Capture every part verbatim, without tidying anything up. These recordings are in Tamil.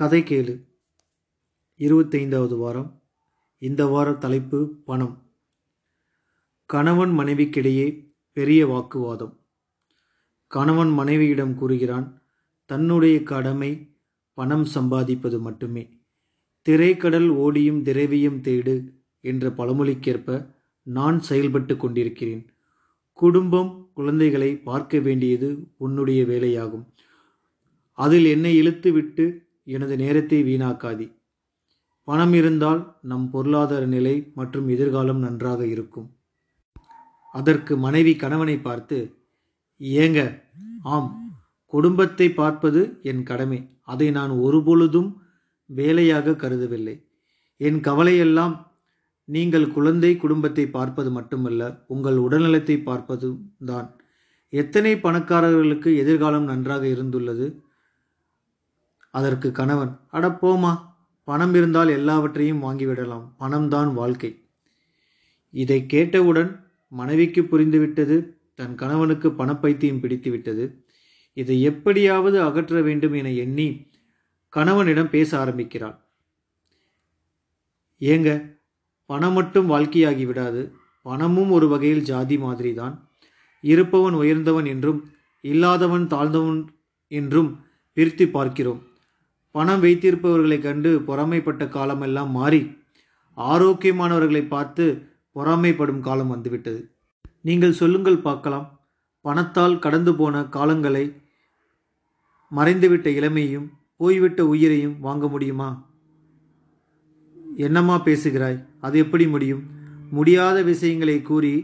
கதை கேளு இருபத்தைந்தாவது வாரம். இந்த வார தலைப்பு பணம். கணவன் மனைவிக்கிடையே பெரிய வாக்குவாதம். கணவன் மனைவியிடம் கூறுகிறான், தன்னுடைய கடமை பணம் சம்பாதிப்பது மட்டுமே. திரைக்கடல் ஓடியும் திரவியம் தேடு என்ற பழமொழிக்கேற்ப நான் செயல்பட்டு கொண்டிருக்கிறேன். குடும்பம் குழந்தைகளை பார்க்க வேண்டியது உன்னுடைய வேலையாகும். அதில் என்னை இழுத்து விட்டு எனது நேரத்தை வீணாக்காதி. பணம் இருந்தால் நம் பொருளாதார நிலை மற்றும் எதிர்காலம் நன்றாக இருக்கும். அதற்கு மனைவி கணவனை பார்த்து, ஏங்க, ஆம், குடும்பத்தை பார்ப்பது என் கடமை. அதை நான் ஒருபொழுதும் வேலையாக கருதவில்லை. என் கவலையெல்லாம் நீங்கள் குழந்தை குடும்பத்தை பார்ப்பது மட்டுமல்ல, உங்கள் உடல்நலத்தை பார்ப்பதும் தான். எத்தனை பணக்காரர்களுக்கு எதிர்காலம் நன்றாக இருந்துள்ளது. அதற்கு கணவன், அடப்போமா, பணம் இருந்தால் எல்லாவற்றையும் வாங்கிவிடலாம், பணம்தான் வாழ்க்கை. இதை கேட்டவுடன் மனைவிக்கு புரிந்துவிட்டது, தன் கணவனுக்கு பணப்பைத்தியம் பிடித்துவிட்டது. இதை எப்படியாவது அகற்ற வேண்டும் என எண்ணி கணவனிடம் பேச ஆரம்பிக்கிறாள். ஏங்க, பணம் மட்டும் வாழ்க்கையாகி விடாது. பணமும் ஒரு வகையில் ஜாதி மாதிரி தான். இருப்பவன் உயர்ந்தவன் என்றும் இல்லாதவன் தாழ்ந்தவன் என்றும் பிரித்து பார்க்கிறோம். பணம் வைத்திருப்பவர்களை கண்டு பொறாமைப்பட்ட காலமெல்லாம் மாறி ஆரோக்கியமானவர்களை பார்த்து பொறாமைப்படும் காலம் வந்துவிட்டது. நீங்கள் சொல்லுங்கள் பார்க்கலாம், பணத்தால் கடந்து போன காலங்களை, மறைந்துவிட்ட இளமையையும் போய்விட்ட உயிரையும் வாங்க முடியுமா? என்னம்மா பேசுகிறாய், அது எப்படி முடியும்? முடியாத விஷயங்களை கூறி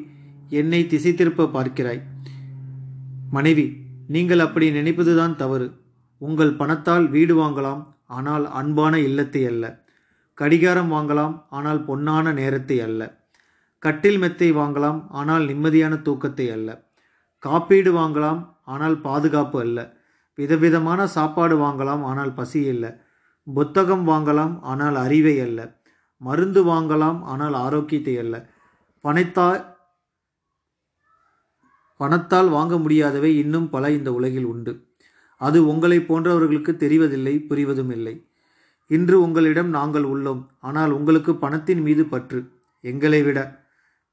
என்னை திசை திருப்ப பார்க்கிறாய். மனைவி, நீங்கள் அப்படி நினைப்பதுதான் தவறு. உங்கள் பணத்தால் வீடு வாங்கலாம், ஆனால் அன்பான இல்லத்தை அல்ல. கடிகாரம் வாங்கலாம், ஆனால் பொன்னான நேரத்தை அல்ல. கட்டில் மெத்தை வாங்கலாம், ஆனால் நிம்மதியான தூக்கத்தை அல்ல. காப்பீடு வாங்கலாம், ஆனால் பாதுகாப்பு அல்ல. விதவிதமான சாப்பாடு வாங்கலாம், ஆனால் பசி அல்ல. புத்தகம் வாங்கலாம், ஆனால் அறிவை அல்ல. மருந்து வாங்கலாம், ஆனால் ஆரோக்கியத்தை அல்ல. பணத்தால் பணத்தால் வாங்க முடியாதவை இன்னும் பல இந்த உலகில் உண்டு. அது உங்களை போன்றவர்களுக்கு தெரிவதில்லை, புரிவதும் இல்லை. இன்று உங்களிடம் நாங்கள் உள்ளோம், ஆனால் உங்களுக்கு பணத்தின் மீது பற்று. எங்களை விட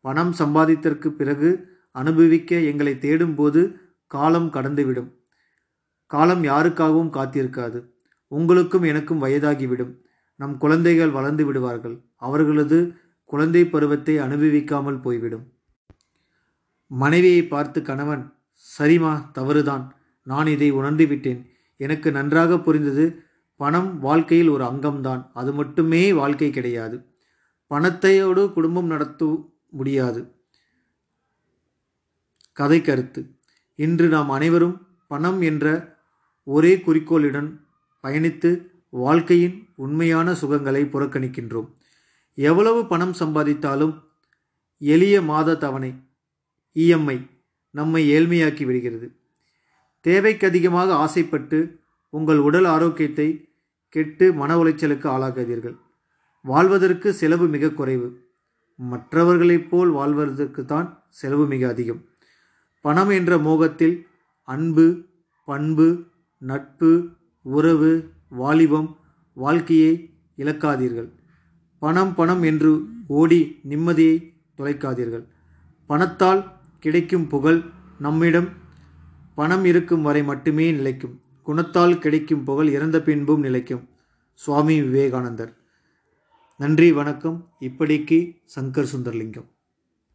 பணம் சம்பாதித்தற்கு பிறகு அனுபவிக்க எங்களை தேடும்போது காலம் கடந்துவிடும். காலம் யாருக்காகவும் காத்திருக்காது. உங்களுக்கும் எனக்கும் வயதாகிவிடும். நம் குழந்தைகள் வளர்ந்து விடுவார்கள். அவர்களது குழந்தை பருவத்தை அனுபவிக்காமல் போய்விடும். மனைவியை பார்த்து கணவன், சரிமா, தவறுதான், நான் இதை உணர்ந்து விட்டேன், எனக்கு நன்றாக புரிந்தது. பணம் வாழ்க்கையில் ஒரு அங்கம்தான், அது மட்டுமே வாழ்க்கை கிடையாது. பணத்தையோடு குடும்பம் நடத்த முடியாது. கதை கருத்து: இன்று நாம் அனைவரும் பணம் என்ற ஒரே குறிக்கோளுடன் பயணித்து வாழ்க்கையின் உண்மையான சுகங்களை புறக்கணிக்கின்றோம். எவ்வளவு பணம் சம்பாதித்தாலும் எளிய மாத தவணை இ எம் ஐ நம்மை ஏழ்மையாக்கி விடுகிறது. தேவைக்கு அதிகமாக ஆசைப்பட்டு உங்கள் உடல் ஆரோக்கியத்தை கெட்டு மன உளைச்சலுக்கு ஆளாகாதீர்கள். வாழ்வதற்கு செலவு மிக குறைவு. மற்றவர்களைப் போல் வாழ்வதற்கு தான் செலவு மிக அதிகம். பணம் என்ற மோகத்தில் அன்பு, பண்பு, நட்பு, உறவு, வாலிபம், வாழ்க்கையை இழக்காதீர்கள். பணம் பணம் என்று ஓடி நிம்மதியை தொலைக்காதீர்கள். பணத்தால் கிடைக்கும் புகழ் நம்மிடம் பணம் இருக்கும் வரை மட்டுமே நிலைக்கும். குணத்தால் கிடைக்கும் புகழ் இறந்த பின்பும் நிலைக்கும். சுவாமி விவேகானந்தர். நன்றி, வணக்கம். இப்படிக்கு சங்கர் சுந்தர்லிங்கம்.